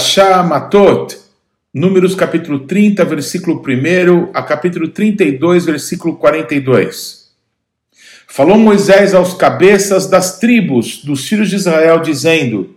Paraxá Matot, Números capítulo 30, versículo 1 a capítulo 32, versículo 42. Falou Moisés aos cabeças das tribos dos filhos de Israel, dizendo: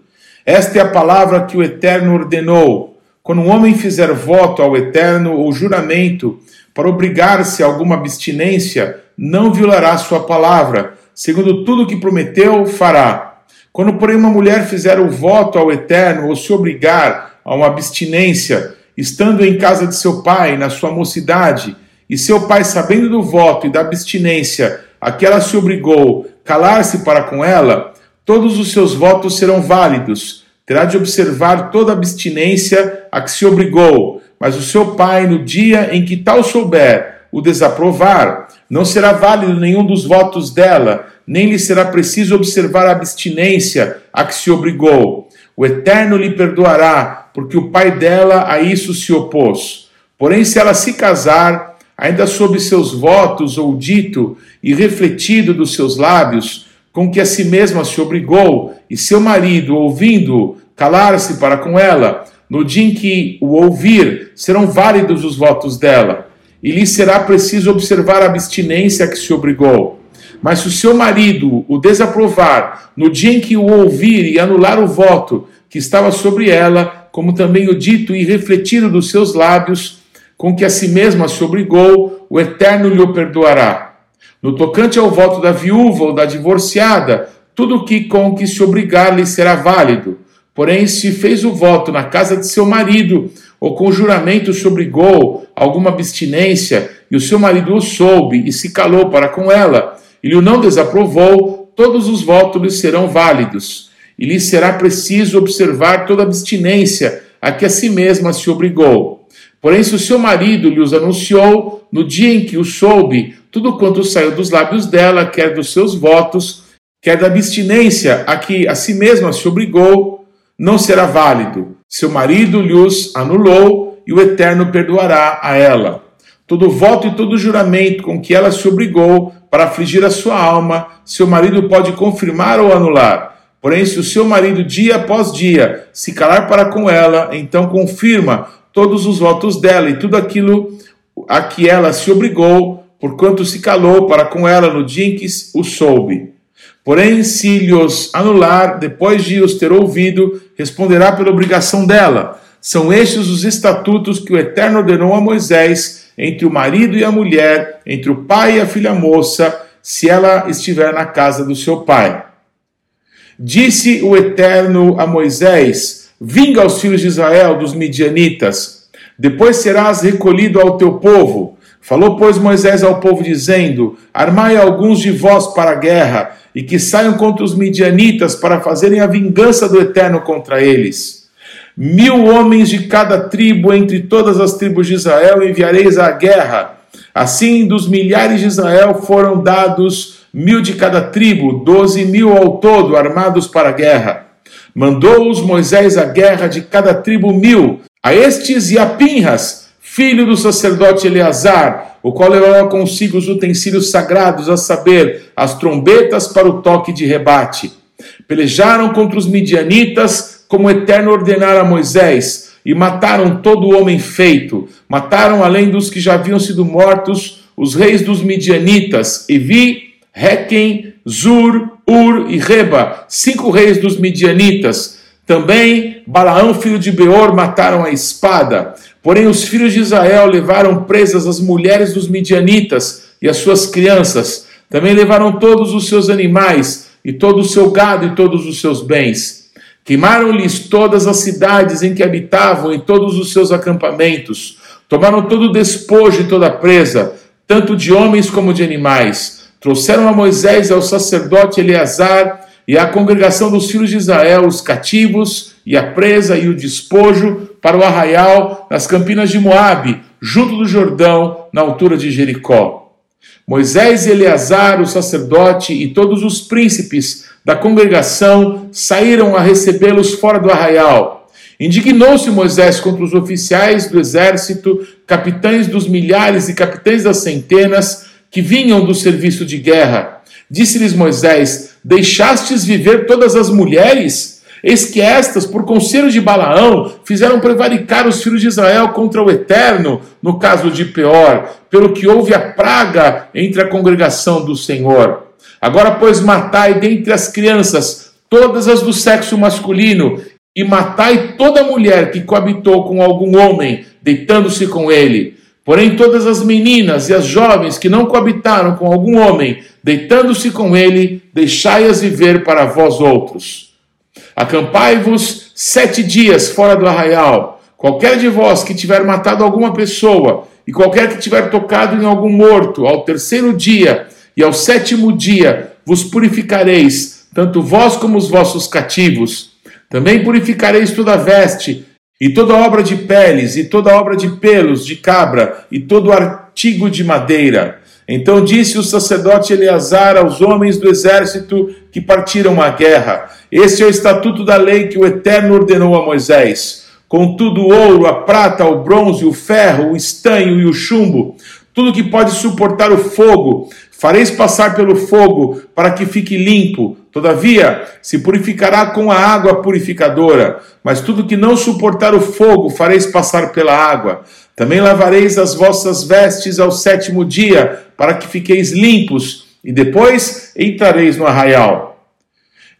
Esta é a palavra que o Eterno ordenou. Quando um homem fizer voto ao Eterno ou juramento para obrigar-se a alguma abstinência, não violará sua palavra. Segundo tudo o que prometeu, fará. Quando, porém, uma mulher fizer o voto ao Eterno ou se obrigar a uma abstinência, estando em casa de seu pai, na sua mocidade, e seu pai, sabendo do voto e da abstinência a que ela se obrigou, calar-se para com ela, todos os seus votos serão válidos. Terá de observar toda a abstinência a que se obrigou, mas o seu pai, no dia em que tal souber, o desaprovar, não será válido nenhum dos votos dela, nem lhe será preciso observar a abstinência a que se obrigou. O Eterno lhe perdoará, porque o pai dela a isso se opôs. Porém, se ela se casar, ainda sob seus votos ou dito e refletido dos seus lábios, com que a si mesma se obrigou, e seu marido, ouvindo-o, calar-se para com ela, no dia em que o ouvir, serão válidos os votos dela, e lhe será preciso observar a abstinência a que se obrigou. Mas se o seu marido o desaprovar, no dia em que o ouvir e anular o voto que estava sobre ela, como também o dito e refletido dos seus lábios, com que a si mesma se obrigou, o Eterno lhe o perdoará. No tocante ao voto da viúva ou da divorciada, tudo o que com que se obrigar lhe será válido. Porém, se fez o voto na casa de seu marido, ou com juramento se obrigou a alguma abstinência, e o seu marido o soube e se calou para com ela, e lhe o não desaprovou, todos os votos lhe serão válidos, e lhe será preciso observar toda a abstinência a que a si mesma se obrigou. Porém, se o seu marido lhe os anunciou, no dia em que o soube, tudo quanto saiu dos lábios dela, quer dos seus votos, quer da abstinência a que a si mesma se obrigou, não será válido. Seu marido lhes anulou, e o Eterno perdoará a ela. Todo voto e todo juramento com que ela se obrigou para afligir a sua alma, seu marido pode confirmar ou anular. Porém, se o seu marido, dia após dia, se calar para com ela, então confirma todos os votos dela e tudo aquilo a que ela se obrigou, porquanto se calou para com ela no dia em que o soube. Porém, se lhe-os anular, depois de os ter ouvido, responderá pela obrigação dela. São estes os estatutos que o Eterno ordenou a Moisés, entre o marido e a mulher, entre o pai e a filha moça, se ela estiver na casa do seu pai. Disse o Eterno a Moisés: Vinga aos filhos de Israel dos midianitas, depois serás recolhido ao teu povo. Falou, pois, Moisés ao povo, dizendo: Armai alguns de vós para a guerra, e que saiam contra os midianitas para fazerem a vingança do Eterno contra eles. 1.000 homens de cada tribo, entre todas as tribos de Israel, enviareis à guerra. Assim, dos milhares de Israel foram dados 1.000 de cada tribo, 12.000 ao todo, armados para a guerra. Mandou-os Moisés à guerra, de cada tribo 1.000, a estes e a Pinhas, filho do sacerdote Eleazar, o qual levava consigo os utensílios sagrados, a saber, as trombetas para o toque de rebate. Pelejaram contra os midianitas, como o Eterno ordenara a Moisés, e mataram todo o homem feito. Mataram, além dos que já haviam sido mortos, os reis dos midianitas, Evi, Requem, Zur, Ur e Reba, 5 reis dos midianitas. Também Balaão, filho de Beor, mataram a espada. Porém, os filhos de Israel levaram presas as mulheres dos midianitas e as suas crianças. Também levaram todos os seus animais, e todo o seu gado, e todos os seus bens. Queimaram-lhes todas as cidades em que habitavam, e todos os seus acampamentos. Tomaram todo o despojo e toda a presa, tanto de homens como de animais. Trouxeram a Moisés e ao sacerdote Eleazar, e a congregação dos filhos de Israel, os cativos, e a presa, e o despojo, para o arraial, nas campinas de Moabe, junto do Jordão, na altura de Jericó. Moisés e Eleazar, o sacerdote, e todos os príncipes da congregação saíram a recebê-los fora do arraial. Indignou-se Moisés contra os oficiais do exército, capitães dos milhares e capitães das centenas, que vinham do serviço de guerra. Disse-lhes Moisés: Deixastes viver todas as mulheres? Eis que estas, por conselho de Balaão, fizeram prevaricar os filhos de Israel contra o Eterno, no caso de Peor, pelo que houve a praga entre a congregação do Senhor. Agora, pois, matai dentre as crianças todas as do sexo masculino, e matai toda mulher que coabitou com algum homem, deitando-se com ele. Porém, todas as meninas e as jovens que não coabitaram com algum homem, deitando-se com ele, deixai-as viver para vós outros. Acampai-vos 7 dias fora do arraial. Qualquer de vós que tiver matado alguma pessoa, e qualquer que tiver tocado em algum morto, ao 3º dia e ao 7º dia, vos purificareis, tanto vós como os vossos cativos. Também purificareis toda a veste, e toda obra de peles, e toda obra de pelos de cabra, e todo artigo de madeira. Então disse o sacerdote Eleazar aos homens do exército que partiram à guerra: Este é o estatuto da lei que o Eterno ordenou a Moisés. Contudo, o ouro, a prata, o bronze, o ferro, o estanho e o chumbo, tudo que pode suportar o fogo, fareis passar pelo fogo para que fique limpo. Todavia, se purificará com a água purificadora, mas tudo que não suportar o fogo fareis passar pela água. Também lavareis as vossas vestes ao 7º dia, para que fiqueis limpos, e depois entrareis no arraial.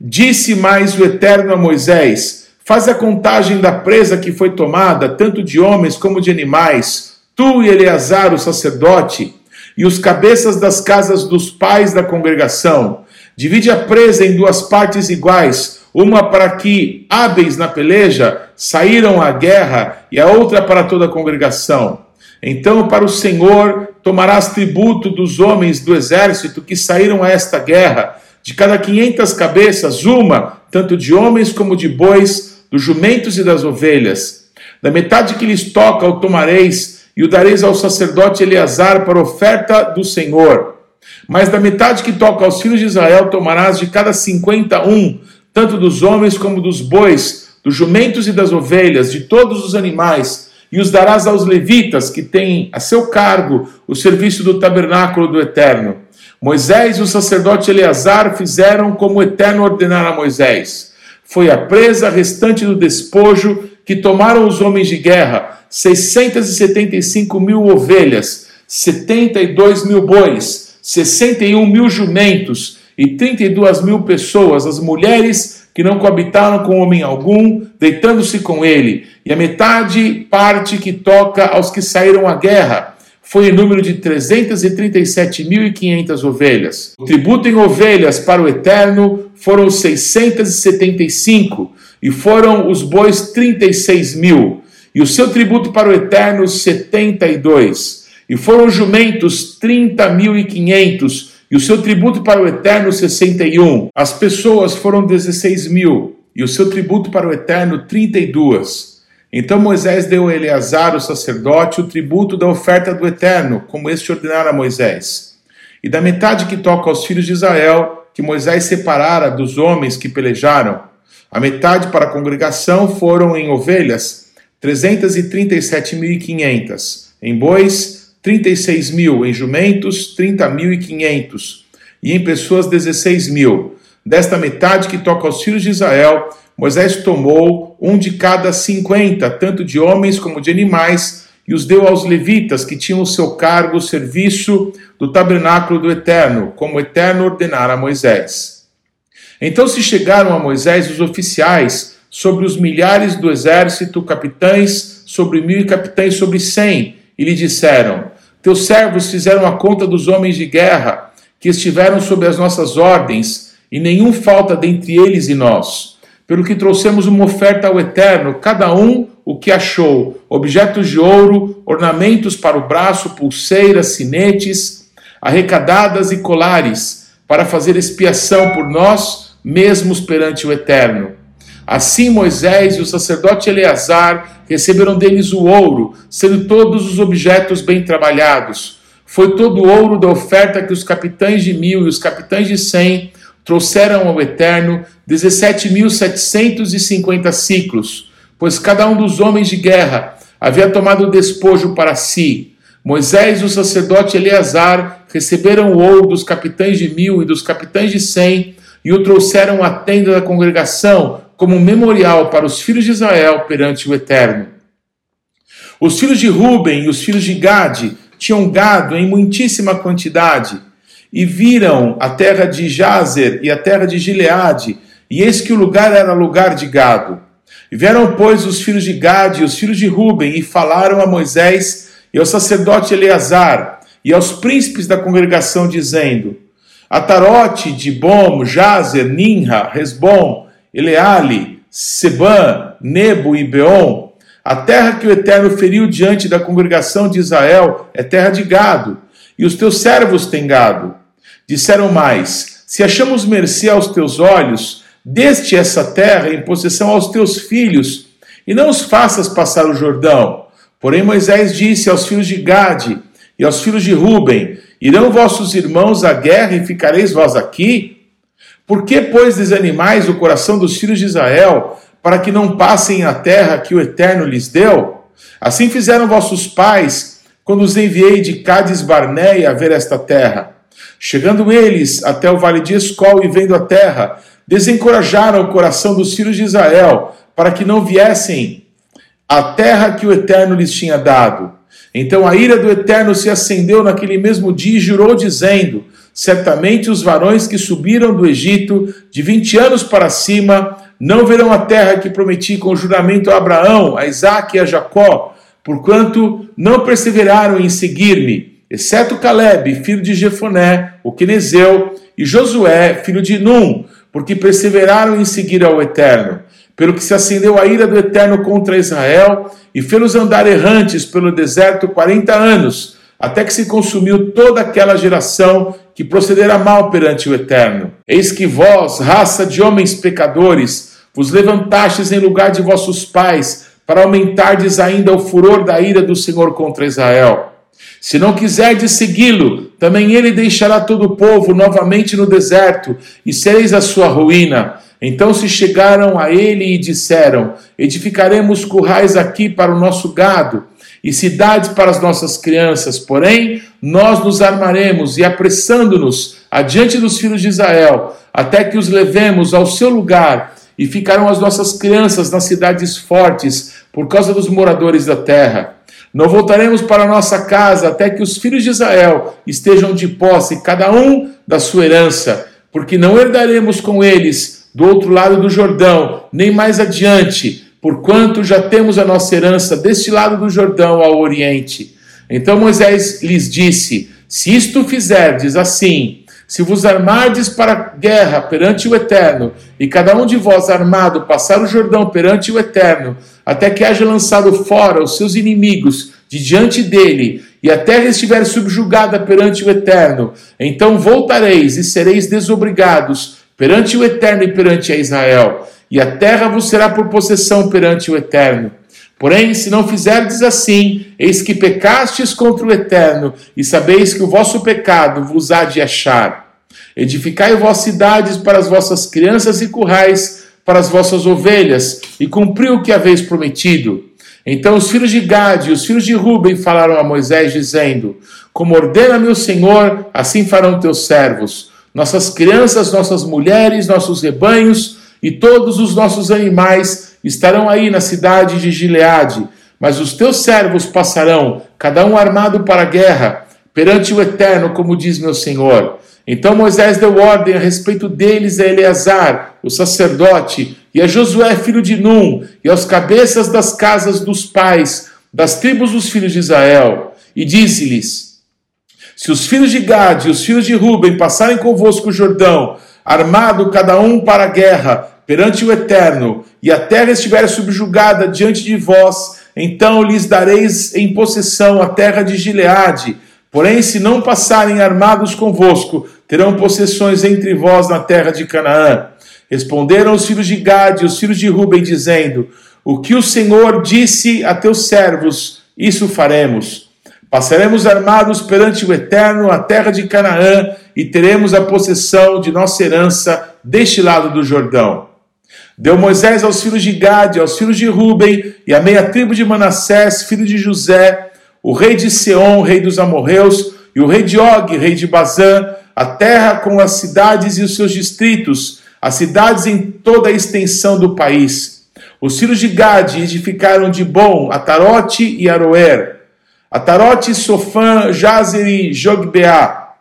Disse mais o Eterno a Moisés: Faz a contagem da presa que foi tomada, tanto de homens como de animais, tu e Eleazar o sacerdote, e os cabeças das casas dos pais da congregação. Divide a presa em 2 partes iguais, uma para que hábeis na peleja saíram à guerra, e a outra para toda a congregação. Então para o Senhor tomarás tributo dos homens do exército que saíram a esta guerra, de cada 500 cabeças, uma, tanto de homens como de bois, dos jumentos e das ovelhas. Da metade que lhes toca o tomareis, e o dareis ao sacerdote Eleazar para oferta do Senhor. Mas da metade que toca aos filhos de Israel tomarás de cada 50 um, tanto dos homens como dos bois, dos jumentos e das ovelhas, de todos os animais, e os darás aos levitas, que têm a seu cargo o serviço do tabernáculo do Eterno. Moisés e o sacerdote Eleazar fizeram como o Eterno ordenara a Moisés. Foi a presa restante do despojo que tomaram os homens de guerra, 675.000 ovelhas, 72.000 bois, 61.000 jumentos, e 32.000 pessoas, as mulheres que não coabitaram com homem algum, deitando-se com ele, e a metade parte que toca aos que saíram à guerra, foi em número de 337.500 ovelhas. O tributo em ovelhas para o Eterno foram 675, e foram os bois 36.000, e o seu tributo para o Eterno 72, e foram os jumentos 30.500, e o seu tributo para o Eterno, 61. As pessoas foram 16.000, e o seu tributo para o Eterno, 32. Então Moisés deu a Eleazar, o sacerdote, o tributo da oferta do Eterno, como este ordenara a Moisés. E da metade que toca aos filhos de Israel, que Moisés separara dos homens que pelejaram, a metade para a congregação foram em ovelhas, 337.500, em bois, 36.000, em jumentos, 30.500, e em pessoas 16.000. Desta metade que toca aos filhos de Israel, Moisés tomou um de cada 50, tanto de homens como de animais, e os deu aos levitas, que tinham o seu cargo o serviço do tabernáculo do Eterno, como o Eterno ordenara a Moisés. Então se chegaram a Moisés os oficiais, sobre os milhares do exército, capitães sobre 1.000 e capitães sobre 100, e lhe disseram: Teus servos fizeram a conta dos homens de guerra, que estiveram sob as nossas ordens, e nenhum falta dentre eles e nós. Pelo que trouxemos uma oferta ao Eterno, cada um o que achou, objetos de ouro, ornamentos para o braço, pulseiras, sinetes, arrecadadas e colares, para fazer expiação por nós mesmos perante o Eterno. Assim Moisés e o sacerdote Eleazar receberam deles o ouro, sendo todos os objetos bem trabalhados. Foi todo o ouro da oferta que os capitães de 1.000 e os capitães de 100 trouxeram ao Eterno, 17.750 siclos, pois cada um dos homens de guerra havia tomado o despojo para si. Moisés e o sacerdote Eleazar receberam o ouro dos capitães de 1.000 e dos capitães de 100 e o trouxeram à tenda da congregação, como memorial para os filhos de Israel perante o Eterno. Os filhos de Rubem e os filhos de Gade tinham gado em muitíssima quantidade, e viram a terra de Jazer e a terra de Gileade, e eis que o lugar era lugar de gado. E vieram, pois, os filhos de Gade e os filhos de Rubem, e falaram a Moisés e ao sacerdote Eleazar, e aos príncipes da congregação, dizendo: Atarote, Dibom, Jazer, Ninha, Resbom, Eleali, Sebã, Nebo e Beon, a terra que o Eterno feriu diante da congregação de Israel é terra de gado, e os teus servos têm gado. Disseram mais: se achamos mercê aos teus olhos, deste essa terra em possessão aos teus filhos, e não os faças passar o Jordão. Porém Moisés disse aos filhos de Gade e aos filhos de Rubem: irão vossos irmãos à guerra e ficareis vós aqui? Por que, pois, desanimais o coração dos filhos de Israel, para que não passem a terra que o Eterno lhes deu? Assim fizeram vossos pais, quando os enviei de Cádiz Barneia a ver esta terra. Chegando eles até o vale de Escol e vendo a terra, desencorajaram o coração dos filhos de Israel, para que não viessem à terra que o Eterno lhes tinha dado. Então a ira do Eterno se acendeu naquele mesmo dia e jurou, dizendo: certamente os varões que subiram do Egito, de 20 anos para cima, não verão a terra que prometi com juramento a Abraão, a Isaque e a Jacó, porquanto não perseveraram em seguir-me, exceto Calebe, filho de Jefoné, o quenezeu, e Josué, filho de Num, porque perseveraram em seguir ao Eterno. Pelo que se acendeu a ira do Eterno contra Israel, e fê-los andar errantes pelo deserto 40 anos, até que se consumiu toda aquela geração que procedera mal perante o Eterno. Eis que vós, raça de homens pecadores, vos levantastes em lugar de vossos pais, para aumentardes ainda o furor da ira do Senhor contra Israel. Se não quiserdes segui-lo, também ele deixará todo o povo novamente no deserto, e sereis a sua ruína. Então se chegaram a ele e disseram: edificaremos currais aqui para o nosso gado, e cidades para as nossas crianças, porém nós nos armaremos, e apressando-nos adiante dos filhos de Israel, até que os levemos ao seu lugar, e ficarão as nossas crianças nas cidades fortes, por causa dos moradores da terra. Não voltaremos para a nossa casa, até que os filhos de Israel estejam de posse, cada um da sua herança, porque não herdaremos com eles do outro lado do Jordão, nem mais adiante, porquanto já temos a nossa herança deste lado do Jordão ao Oriente. Então Moisés lhes disse: se isto fizerdes assim, se vos armardes para a guerra perante o Eterno, e cada um de vós armado passar o Jordão perante o Eterno, até que haja lançado fora os seus inimigos de diante dele, e a terra estiver subjugada perante o Eterno, então voltareis e sereis desobrigados perante o Eterno e perante a Israel, e a terra vos será por possessão perante o Eterno. Porém, se não fizerdes assim, eis que pecastes contra o Eterno, e sabeis que o vosso pecado vos há de achar. Edificai vós cidades para as vossas crianças e currais para as vossas ovelhas, e cumpri o que haveis prometido. Então os filhos de Gade e os filhos de Rubem falaram a Moisés, dizendo: como ordena meu Senhor, assim farão teus servos. Nossas crianças, nossas mulheres, nossos rebanhos e todos os nossos animais estarão aí na cidade de Gileade, mas os teus servos passarão, cada um armado para a guerra, perante o Eterno, como diz meu Senhor. Então Moisés deu ordem a respeito deles a Eleazar, o sacerdote, e a Josué, filho de Num, e aos cabeças das casas dos pais, das tribos dos filhos de Israel, e disse-lhes: se os filhos de Gade e os filhos de Rubem passarem convosco o Jordão, armado cada um para a guerra, perante o Eterno, e a terra estiver subjugada diante de vós, então lhes dareis em possessão a terra de Gileade. Porém, se não passarem armados convosco, terão possessões entre vós na terra de Canaã. Responderam os filhos de Gade e os filhos de Rubem, dizendo: o que o Senhor disse a teus servos, isso faremos. Passaremos armados perante o Eterno, a terra de Canaã, e teremos a possessão de nossa herança deste lado do Jordão. Deu Moisés aos filhos de Gade, aos filhos de Rubem, e à meia tribo de Manassés, filho de José, o rei de Seom, rei dos amorreus, e o rei de Og, rei de Bazã, a terra com as cidades e os seus distritos, as cidades em toda a extensão do país. Os filhos de Gade edificaram Dibom, Atarote e Aroer, Atarote, Sofã, Jazer e Jogbeá,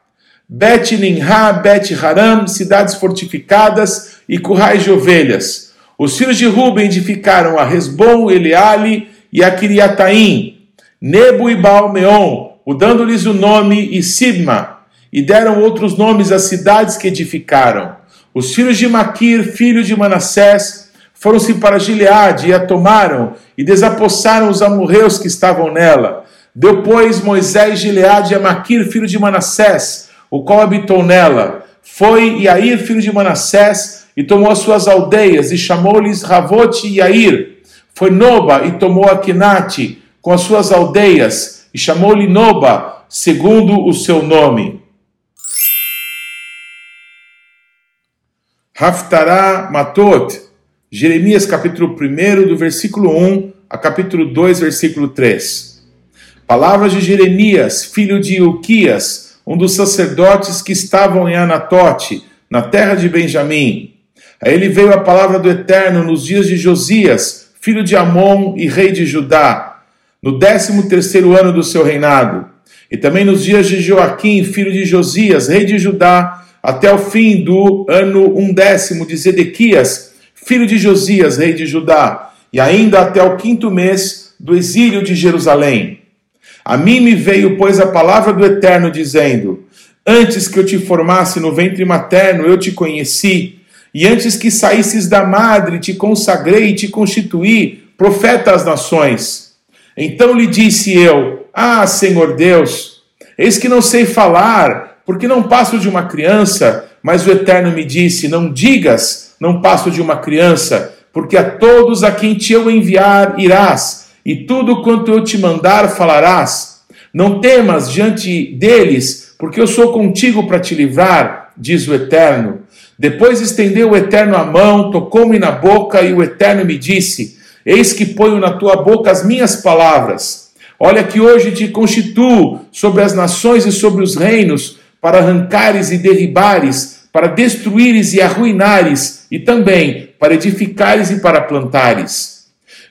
Bet-Nimrá, Bet-Haram, cidades fortificadas e currais de ovelhas. Os filhos de Rubem edificaram a Resbom, Eleali e a Kiriataim, Nebo e Baal-Meon, mudando-lhes o nome, e Sibma, e deram outros nomes às cidades que edificaram. Os filhos de Maquir, filho de Manassés, foram-se para Gileade e a tomaram, e desapossaram os amorreus que estavam nela. Deu, pois, Moisés Gileade a Maquir, filho de Manassés, o qual habitou nela. Foi Jair, filho de Manassés, e tomou as suas aldeias, e chamou-lhes Ravote e Jair. Foi Noba, e tomou a Quinate, com as suas aldeias, e chamou-lhe Noba, segundo o seu nome. Haftará Matot, Jeremias capítulo 1, do versículo 1 a capítulo 2, versículo 3. Palavras de Jeremias, filho de Uquias, um dos sacerdotes que estavam em Anatote, na terra de Benjamim. A ele veio a palavra do Eterno nos dias de Josias, filho de Amon e rei de Judá, no 13º ano do seu reinado, e também nos dias de Joaquim, filho de Josias, rei de Judá, até o fim do ano 1º de Zedequias, filho de Josias, rei de Judá, e ainda até o 5º mês do exílio de Jerusalém. A mim me veio, pois, a palavra do Eterno, dizendo: Antes que eu te formasse no ventre materno, eu te conheci, e antes que saísses da madre, te consagrei e te constituí profeta às nações. Então lhe disse eu: Ah, Senhor Deus, eis que não sei falar, porque não passo de uma criança. Mas o Eterno me disse: Não digas, não passo de uma criança, porque a todos a quem te eu enviar irás, e tudo quanto eu te mandar falarás. Não temas diante deles, porque eu sou contigo para te livrar, diz o Eterno. Depois estendeu o Eterno a mão, tocou-me na boca, e o Eterno me disse: Eis que ponho na tua boca as minhas palavras. Olha que hoje te constituo sobre as nações e sobre os reinos, para arrancares e derribares, para destruíres e arruinares, e também para edificares e para plantares.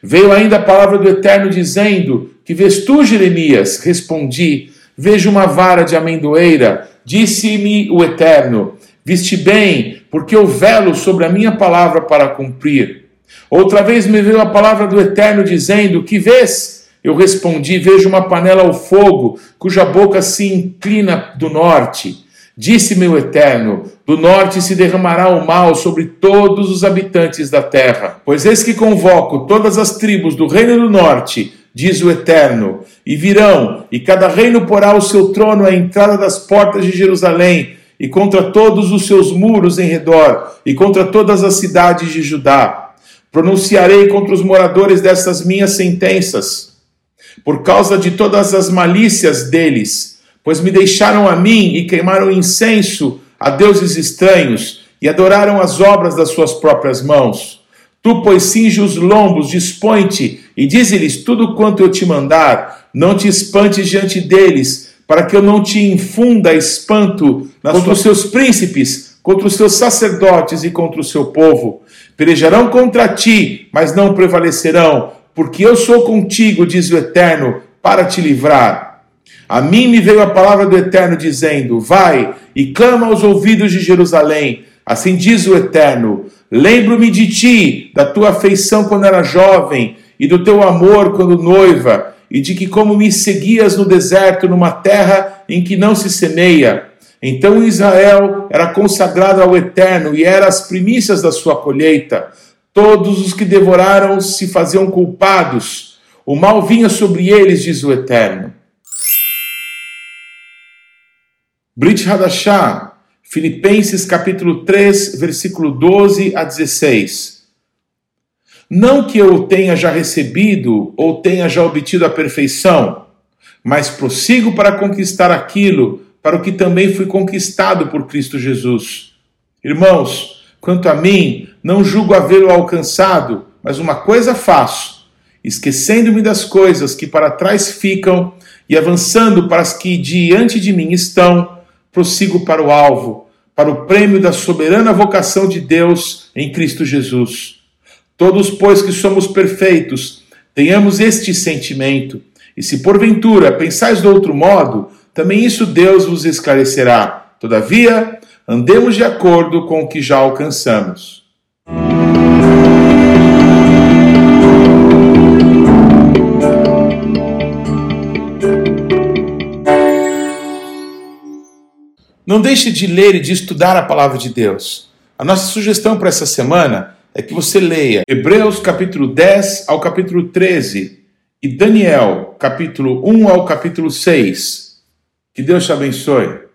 Veio ainda a palavra do Eterno dizendo: Que vês tu, Jeremias? Respondi: Vejo uma vara de amendoeira. Disse-me o Eterno: Viste bem, porque eu velo sobre a minha palavra para cumprir. Outra vez me veio a palavra do Eterno dizendo: Que vês? Eu respondi: Vejo uma panela ao fogo, cuja boca se inclina do norte. Disse-me o Eterno: Do norte se derramará o mal sobre todos os habitantes da terra. Pois eis que convoco todas as tribos do reino do norte, diz o Eterno, e virão, e cada reino porá o seu trono à entrada das portas de Jerusalém, e contra todos os seus muros em redor, e contra todas as cidades de Judá. Pronunciarei contra os moradores dessas minhas sentenças, por causa de todas as malícias deles, pois me deixaram a mim e queimaram incenso a deuses estranhos e adoraram as obras das suas próprias mãos. Tu, pois, cinge os lombos, dispõe-te e dize-lhes tudo quanto eu te mandar. Não te espantes diante deles, para que eu não te infunda espanto contra os seus príncipes, contra os seus sacerdotes e contra o seu povo. Perejarão contra ti, mas não prevalecerão, porque eu sou contigo, diz o Eterno, para te livrar. A mim me veio a palavra do Eterno dizendo: Vai e clama aos ouvidos de Jerusalém. Assim diz o Eterno: Lembro-me de ti, da tua afeição quando era jovem, e do teu amor quando noiva, e de que como me seguias no deserto, numa terra em que não se semeia. Então Israel era consagrado ao Eterno, e era as primícias da sua colheita. Todos os que devoraram se faziam culpados. O mal vinha sobre eles, diz o Eterno. Brit Hadashá, Filipenses capítulo 3, versículo 12 a 16. Não que eu tenha já recebido ou tenha já obtido a perfeição, mas prossigo para conquistar aquilo para o que também fui conquistado por Cristo Jesus. Irmãos, quanto a mim, não julgo havê-lo alcançado, mas uma coisa faço, esquecendo-me das coisas que para trás ficam e avançando para as que diante de mim estão, prossigo para o alvo, para o prêmio da soberana vocação de Deus em Cristo Jesus. Todos, pois, que somos perfeitos, tenhamos este sentimento, e se porventura pensais de outro modo, também isso Deus vos esclarecerá. Todavia, andemos de acordo com o que já alcançamos. Não deixe de ler e de estudar a palavra de Deus. A nossa sugestão para essa semana é que você leia Hebreus capítulo 10 ao capítulo 13 e Daniel capítulo 1 ao capítulo 6. Que Deus te abençoe.